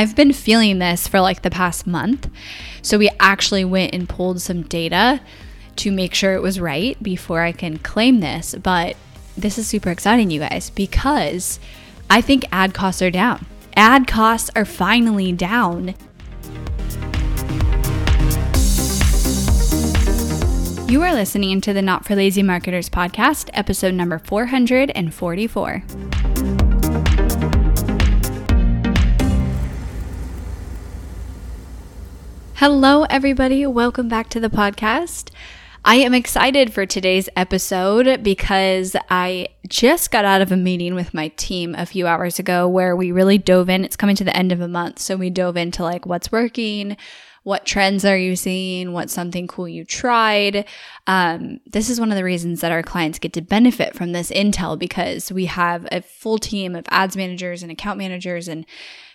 I've been feeling this for like the past month. So we actually went and pulled some data to make sure it was right before I can claim this. But this is super exciting, you guys, because I think ad costs are down. Ad costs are finally down. You are listening to the Not For Lazy Marketers podcast, episode number 444. Hello, everybody. Welcome back to the podcast. I am excited for today's episode because I just got out of a meeting with my team a few hours ago where we really dove in. It's coming to the end of a month, so we dove into like what's working, what trends are you seeing, what's something cool you tried. This is one of the reasons that our clients get to benefit from this intel, because we have a full team of ads managers and account managers and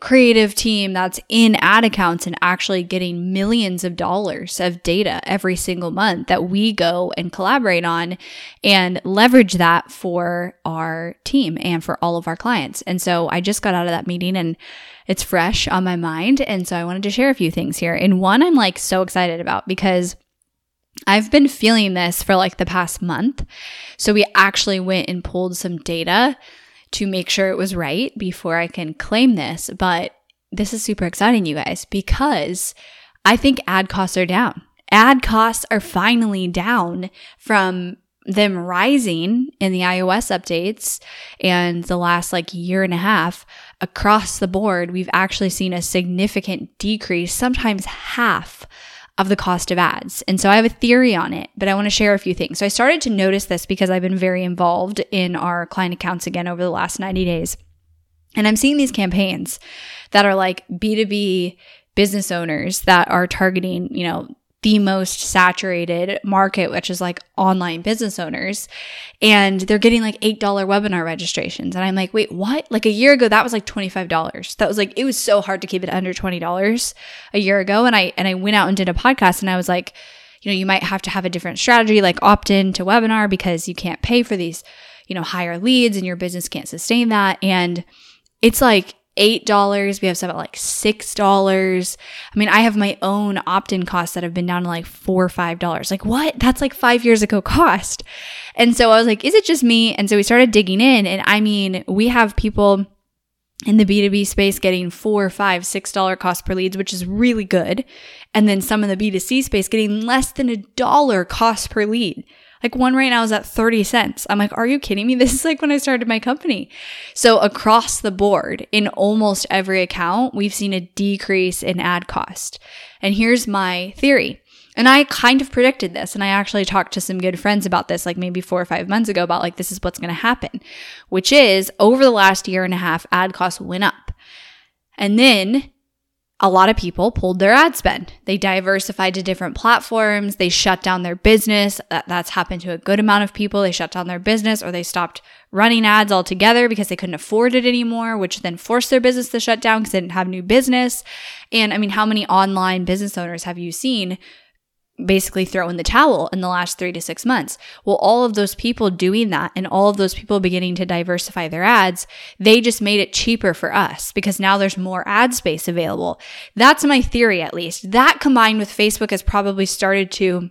creative team that's in ad accounts and actually getting millions of dollars of data every single month that we go and collaborate on and leverage that for our team and for all of our clients. And so I just got out of that meeting and it's fresh on my mind. And so I wanted to share a few things here. And one I'm like so excited about because I've been feeling this for like the past month. So we actually went and pulled some data to make sure it was right before I can claim this. But this is super exciting, you guys, because I think ad costs are down. Ad costs are finally down from them rising in the iOS updates and the last like year and a half. Across the board, we've actually seen a significant decrease, sometimes half of the cost of ads. And so I have a theory on it, but I want to share a few things. So I started to notice this because I've been very involved in our client accounts again over the last 90 days. And I'm seeing these campaigns that are like B2B business owners that are targeting, you know, the most saturated market, which is like online business owners. And they're getting like $8 webinar registrations. And I'm like, wait, what? Like a year ago, that was like $25. That was like, it was so hard to keep it under $20 a year ago. And I went out and did a podcast and I was like, you know, you might have to have a different strategy, like opt in to webinar because you can't pay for these, you know, higher leads and your business can't sustain that. And it's like, $8. We have some at like $6. I mean, I have my own opt-in costs that have been down to like $4 or $5. Like what? That's like 5 years ago cost. And so I was like, is it just me? And so we started digging in. And I mean, we have people in the B2B space getting $4, $5, $6 cost per leads, which is really good. And then some in the B2C space getting less than $1 cost per lead. Like one right now is at 30 cents. I'm like, are you kidding me? This is like when I started my company. So across the board, in almost every account, we've seen a decrease in ad cost. And here's my theory. And I kind of predicted this. And I actually talked to some good friends about this, like maybe 4 or 5 months ago, about like, this is what's going to happen, which is over the last year and a half, ad costs went up. And then a lot of people pulled their ad spend. They diversified to different platforms. They shut down their business. That's happened to a good amount of people. They shut down their business or they stopped running ads altogether because they couldn't afford it anymore, which then forced their business to shut down because they didn't have new business. And I mean, how many online business owners have you seen basically throw in the towel in the last 3 to 6 months? Well, all of those people doing that and all of those people beginning to diversify their ads, they just made it cheaper for us because now there's more ad space available. That's my theory, at least. That combined with Facebook has probably started to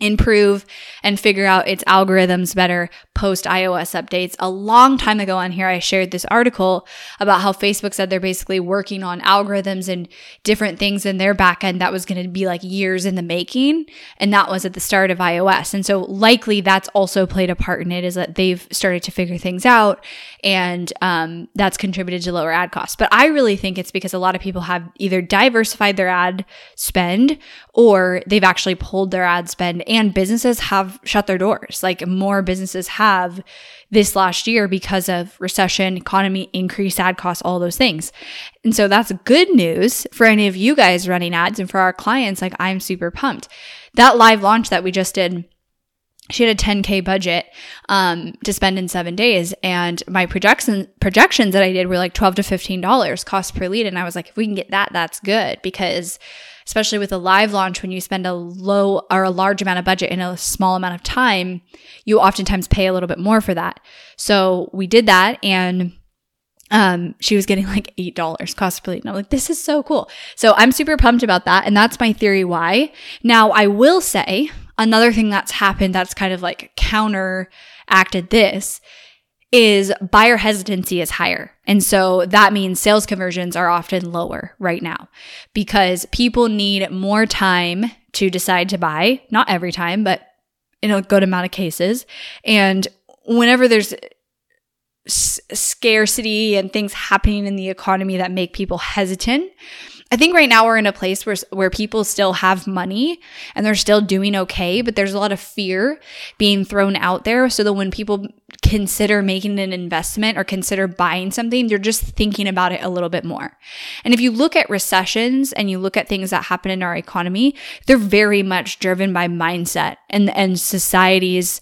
improve and figure out its algorithms better post iOS updates. A long time ago on here, I shared this article about how Facebook said they're basically working on algorithms and different things in their backend that was going to be like years in the making. And that was at the start of iOS. And so likely that's also played a part in it, is that they've started to figure things out and that's contributed to lower ad costs. But I really think it's because a lot of people have either diversified their ad spend or they've actually pulled their ad spend. And businesses have shut their doors. Like more businesses have this last year because of recession, economy, increased ad costs, all those things. And so that's good news for any of you guys running ads and for our clients. Like I'm super pumped. That live launch that we just did, she had a $10K budget to spend in 7 days. And my projections that I did were like $12 to $15 cost per lead. And I was like, if we can get that, that's good, because especially with a live launch, when you spend a low or a large amount of budget in a small amount of time, you oftentimes pay a little bit more for that. So we did that and she was getting like $8 cost per lead. And I'm like, this is so cool. So I'm super pumped about that. And that's my theory why. Now I will say another thing that's happened that's kind of like counteracted this is buyer hesitancy is higher. And so that means sales conversions are often lower right now because people need more time to decide to buy. Not every time, but in a good amount of cases. And whenever there's scarcity and things happening in the economy that make people hesitant. I think right now we're in a place where people still have money and they're still doing okay, but there's a lot of fear being thrown out there so that when people consider making an investment or consider buying something, they're just thinking about it a little bit more. And if you look at recessions and you look at things that happen in our economy, they're very much driven by mindset and society's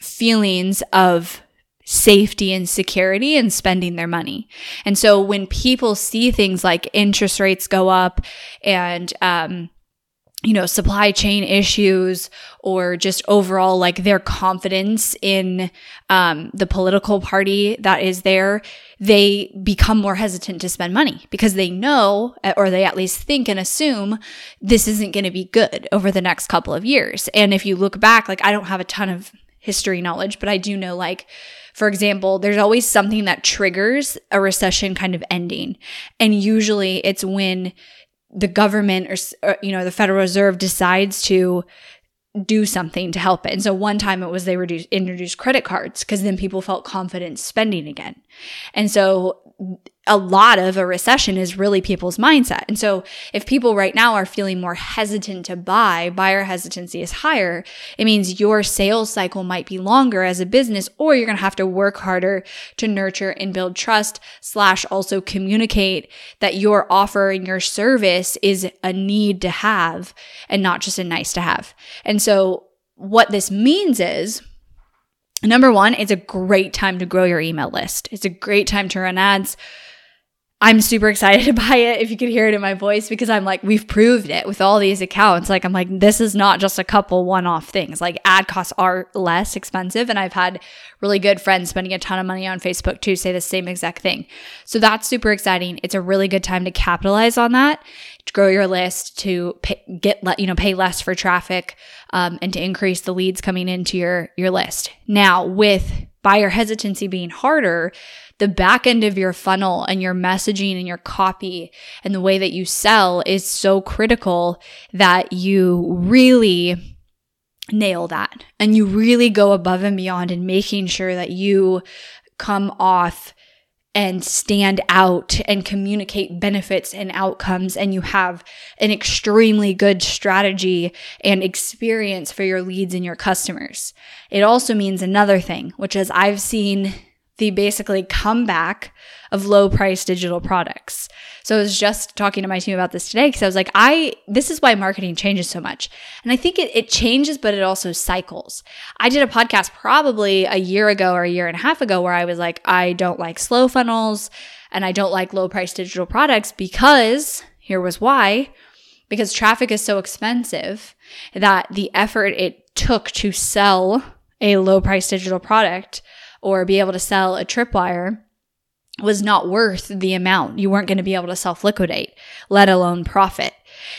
feelings of safety and security and spending their money. And so when people see things like interest rates go up and, supply chain issues or just overall like their confidence in the political party that is there, they become more hesitant to spend money because they know, or they at least think and assume, this isn't going to be good over the next couple of years. And if you look back, like I don't have a ton of history knowledge, but I do know, like, for example, there's always something that triggers a recession kind of ending. And usually it's when the government or, the Federal Reserve decides to do something to help it. And so one time it was they introduced credit cards because then people felt confident spending again. And so a lot of a recession is really people's mindset. And so if people right now are feeling more hesitant to buy, buyer hesitancy is higher, it means your sales cycle might be longer as a business, or you're going to have to work harder to nurture and build trust / also communicate that your offer and your service is a need to have and not just a nice to have. And so what this means is, number one, it's a great time to grow your email list. It's a great time to run ads. I'm super excited to buy it, if you could hear it in my voice, because I'm like, we've proved it with all these accounts. Like, I'm like, this is not just a couple one-off things. Like, ad costs are less expensive, and I've had really good friends spending a ton of money on Facebook too say the same exact thing. So that's super exciting. It's a really good time to capitalize on that, to grow your list, to pay less for traffic, and to increase the leads coming into your list. Now, with buyer hesitancy being harder, the back end of your funnel and your messaging and your copy and the way that you sell is so critical that you really nail that and you really go above and beyond in making sure that you come off and stand out and communicate benefits and outcomes, and you have an extremely good strategy and experience for your leads and your customers. It also means another thing, which is I've seen the basically comeback of low-priced digital products. So I was just talking to my team about this today because I was like, this is why marketing changes so much. And I think it changes, but it also cycles. I did a podcast probably a year ago or a year and a half ago where I was like, I don't like slow funnels and I don't like low-priced digital products because, here was why, because traffic is so expensive that the effort it took to sell a low-priced digital product or be able to sell a tripwire was not worth the amount. You weren't going to be able to self-liquidate, let alone profit.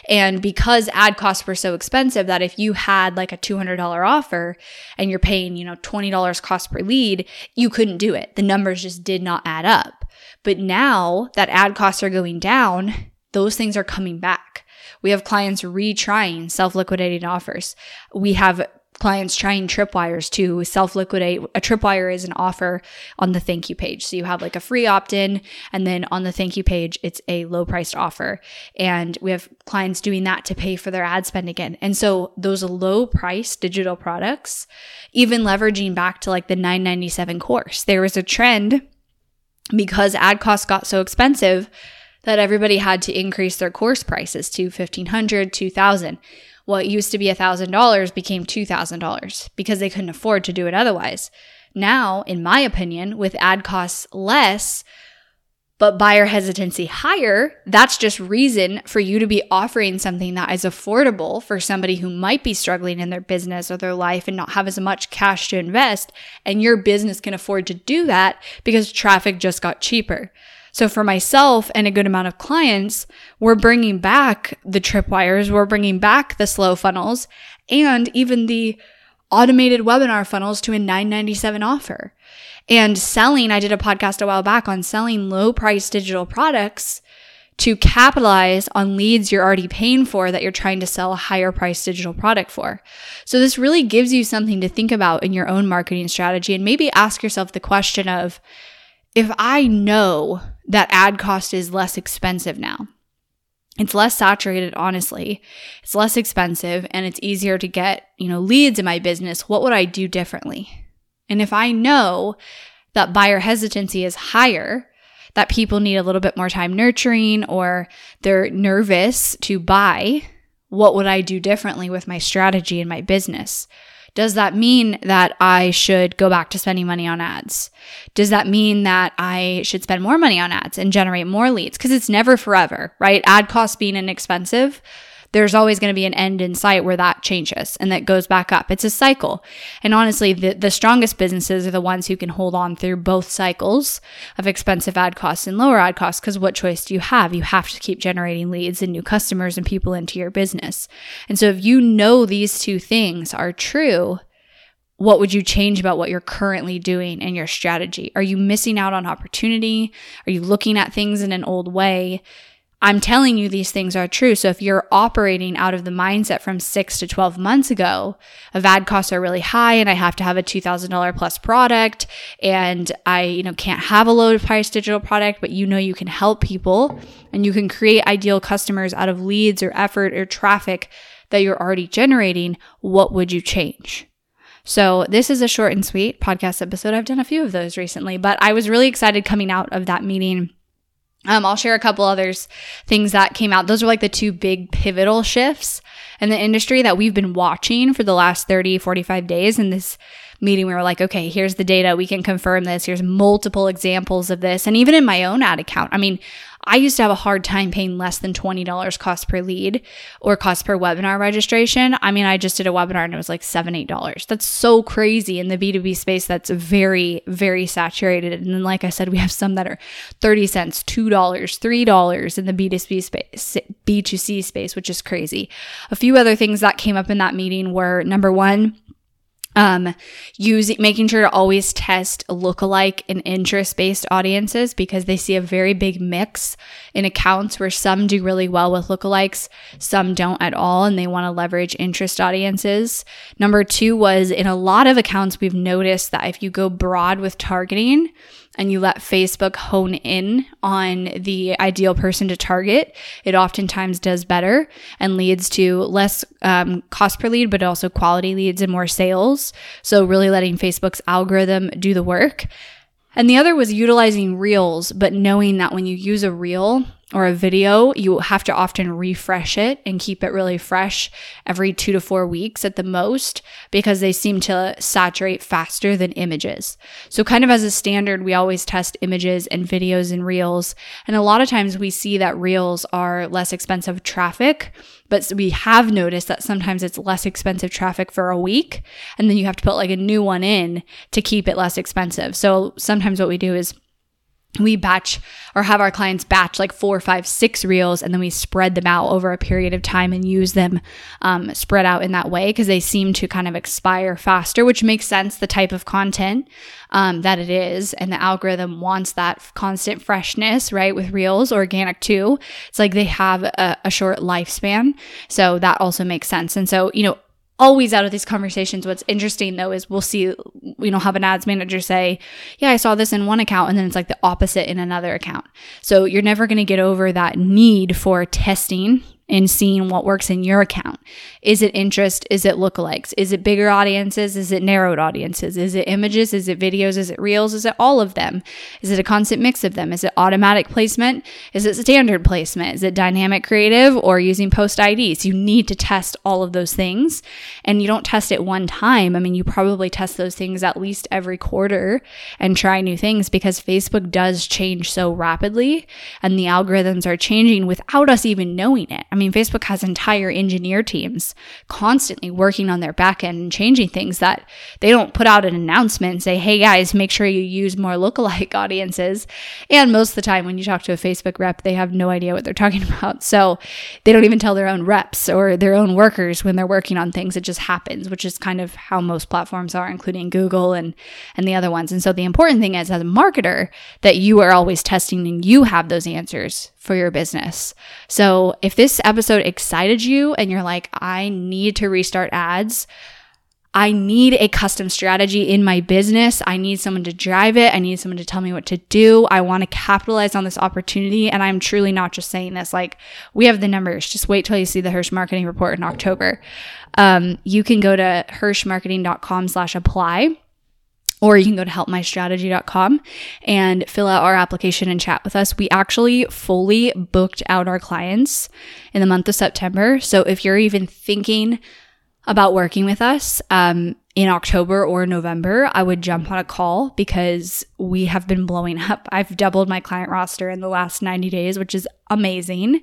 And because ad costs were so expensive that if you had like a $200 offer and you're paying, $20 cost per lead, you couldn't do it. The numbers just did not add up. But now that ad costs are going down, those things are coming back. We have clients retrying self-liquidating offers. We have clients trying tripwires to self-liquidate. A tripwire is an offer on the thank you page. So you have like a free opt-in, and then on the thank you page, it's a low-priced offer. And we have clients doing that to pay for their ad spend again. And so those low-priced digital products, even leveraging back to like the $9.97 course, there was a trend because ad costs got so expensive that everybody had to increase their course prices to $1,500, $2,000. What used to be $1,000 became $2,000 because they couldn't afford to do it otherwise. Now, in my opinion, with ad costs less, but buyer hesitancy higher, that's just reason for you to be offering something that is affordable for somebody who might be struggling in their business or their life and not have as much cash to invest, and your business can afford to do that because traffic just got cheaper. So for myself and a good amount of clients, we're bringing back the tripwires, we're bringing back the slow funnels, and even the automated webinar funnels to a $9.97 offer. And selling, I did a podcast a while back on selling low-priced digital products to capitalize on leads you're already paying for that you're trying to sell a higher-priced digital product for. So this really gives you something to think about in your own marketing strategy, and maybe ask yourself the question of, if I know that ad cost is less expensive now, it's less saturated, honestly, it's less expensive, and it's easier to get, leads in my business, what would I do differently? And if I know that buyer hesitancy is higher, that people need a little bit more time nurturing, or they're nervous to buy, what would I do differently with my strategy and my business? Does that mean that I should go back to spending money on ads? Does that mean that I should spend more money on ads and generate more leads? Because it's never forever, right? Ad costs being inexpensive, there's always going to be an end in sight where that changes and that goes back up. It's a cycle. And honestly, the strongest businesses are the ones who can hold on through both cycles of expensive ad costs and lower ad costs, because what choice do you have? You have to keep generating leads and new customers and people into your business. And so if you know these two things are true, what would you change about what you're currently doing in your strategy? Are you missing out on opportunity? Are you looking at things in an old way? I'm telling you these things are true. So if you're operating out of the mindset from 6 to 12 months ago of ad costs are really high and I have to have a $2,000 plus product and I can't have a low priced digital product, but you can help people and you can create ideal customers out of leads or effort or traffic that you're already generating, what would you change? So this is a short and sweet podcast episode. I've done a few of those recently, but I was really excited coming out of that meeting. I'll share a couple others things that came out. Those were the two big pivotal shifts in the industry that we've been watching for the last 30, 45 days. In this meeting, we were okay, here's the data. We can confirm this. Here's multiple examples of this. And even in my own ad account, I used to have a hard time paying less than $20 cost per lead or cost per webinar registration. I just did a webinar and it was $7, $8. That's so crazy in the B2B space. That's very, very saturated. And then, like I said, we have some that are 30 cents, $2, $3 in the B2C space, which is crazy. A few other things that came up in that meeting were, number one, making sure to always test lookalike and interest-based audiences, because they see a very big mix in accounts where some do really well with lookalikes, some don't at all, and they want to leverage interest audiences. Number two was, in a lot of accounts, we've noticed that if you go broad with targeting and you let Facebook hone in on the ideal person to target, it oftentimes does better and leads to less cost per lead, but also quality leads and more sales. So really letting Facebook's algorithm do the work. And the other was utilizing reels, but knowing that when you use a reel or a video, you have to often refresh it and keep it really fresh every 2 to 4 weeks at the most, because they seem to saturate faster than images. So kind of as a standard, we always test images and videos and reels. And a lot of times we see that reels are less expensive traffic, but we have noticed that sometimes it's less expensive traffic for a week, and then you have to put a new one in to keep it less expensive. So sometimes what we do is we batch, or have our clients batch 4, 5, 6 reels, and then we spread them out over a period of time and use them spread out in that way, because they seem to kind of expire faster, which makes sense, the type of content that it is. And the algorithm wants that constant freshness, right? With reels, organic too. It's they have a short lifespan. So that also makes sense. And so, always out of these conversations, what's interesting though is we'll see, have an ads manager say, yeah, I saw this in one account, and then it's the opposite in another account. So you're never going to get over that need for testing and seeing what works in your account. Is it interest? Is it lookalikes? Is it bigger audiences? Is it narrowed audiences? Is it images? Is it videos? Is it reels? Is it all of them? Is it a constant mix of them? Is it automatic placement? Is it standard placement? Is it dynamic creative or using post IDs? You need to test all of those things, and you don't test it one time. I mean, you probably test those things at least every quarter and try new things, because Facebook does change so rapidly and the algorithms are changing without us even knowing it. I mean, Facebook has entire engineer teams constantly working on their back end and changing things that they don't put out an announcement and say, hey guys, make sure you use more lookalike audiences. And most of the time when you talk to a Facebook rep, they have no idea what they're talking about. So they don't even tell their own reps or their own workers when they're working on things. It just happens, which is kind of how most platforms are, including Google and the other ones. And so the important thing is, as a marketer, that you are always testing and you have those answers for your business. So if this episode excited you and you're like, I need to restart ads, I need a custom strategy in my business, I need someone to drive it, I need someone to tell me what to do, I want to capitalize on this opportunity, and I'm truly not just saying this, like, we have the numbers, just wait till you see the Hirsch Marketing Report in October. You can go to hirschmarketing.com/apply. Or you can go to helpmystrategy.com and fill out our application and chat with us. We actually fully booked out our clients in the month of September. So if you're even thinking about working with us in October or November, I would jump on a call, because we have been blowing up. I've doubled my client roster in the last 90 days, which is amazing,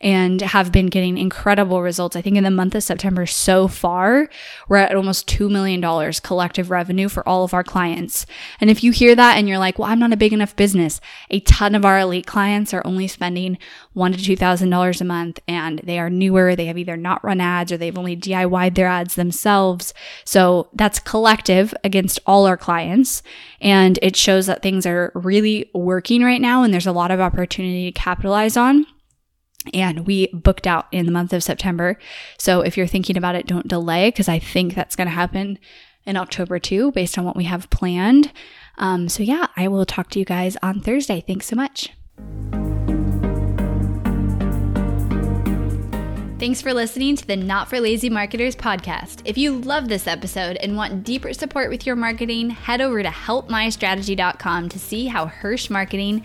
and have been getting incredible results. I think in the month of September so far, we're at almost $2 million collective revenue for all of our clients. And if you hear that and you're like, well, I'm not a big enough business, a ton of our elite clients are only spending $1,000 to $2,000 a month, and they are newer. They have either not run ads or they've only DIY'd their ads themselves. So that's collective against all our clients. And it shows that things are really working right now, and there's a lot of opportunity to capitalize on. And we booked out in the month of September. So if you're thinking about it, don't delay, because I think that's going to happen in October too, based on what we have planned. So yeah, I will talk to you guys on Thursday. Thanks so much. Thanks for listening to the Not For Lazy Marketers podcast. If you love this episode and want deeper support with your marketing, head over to helpmystrategy.com to see how Hirsch Marketing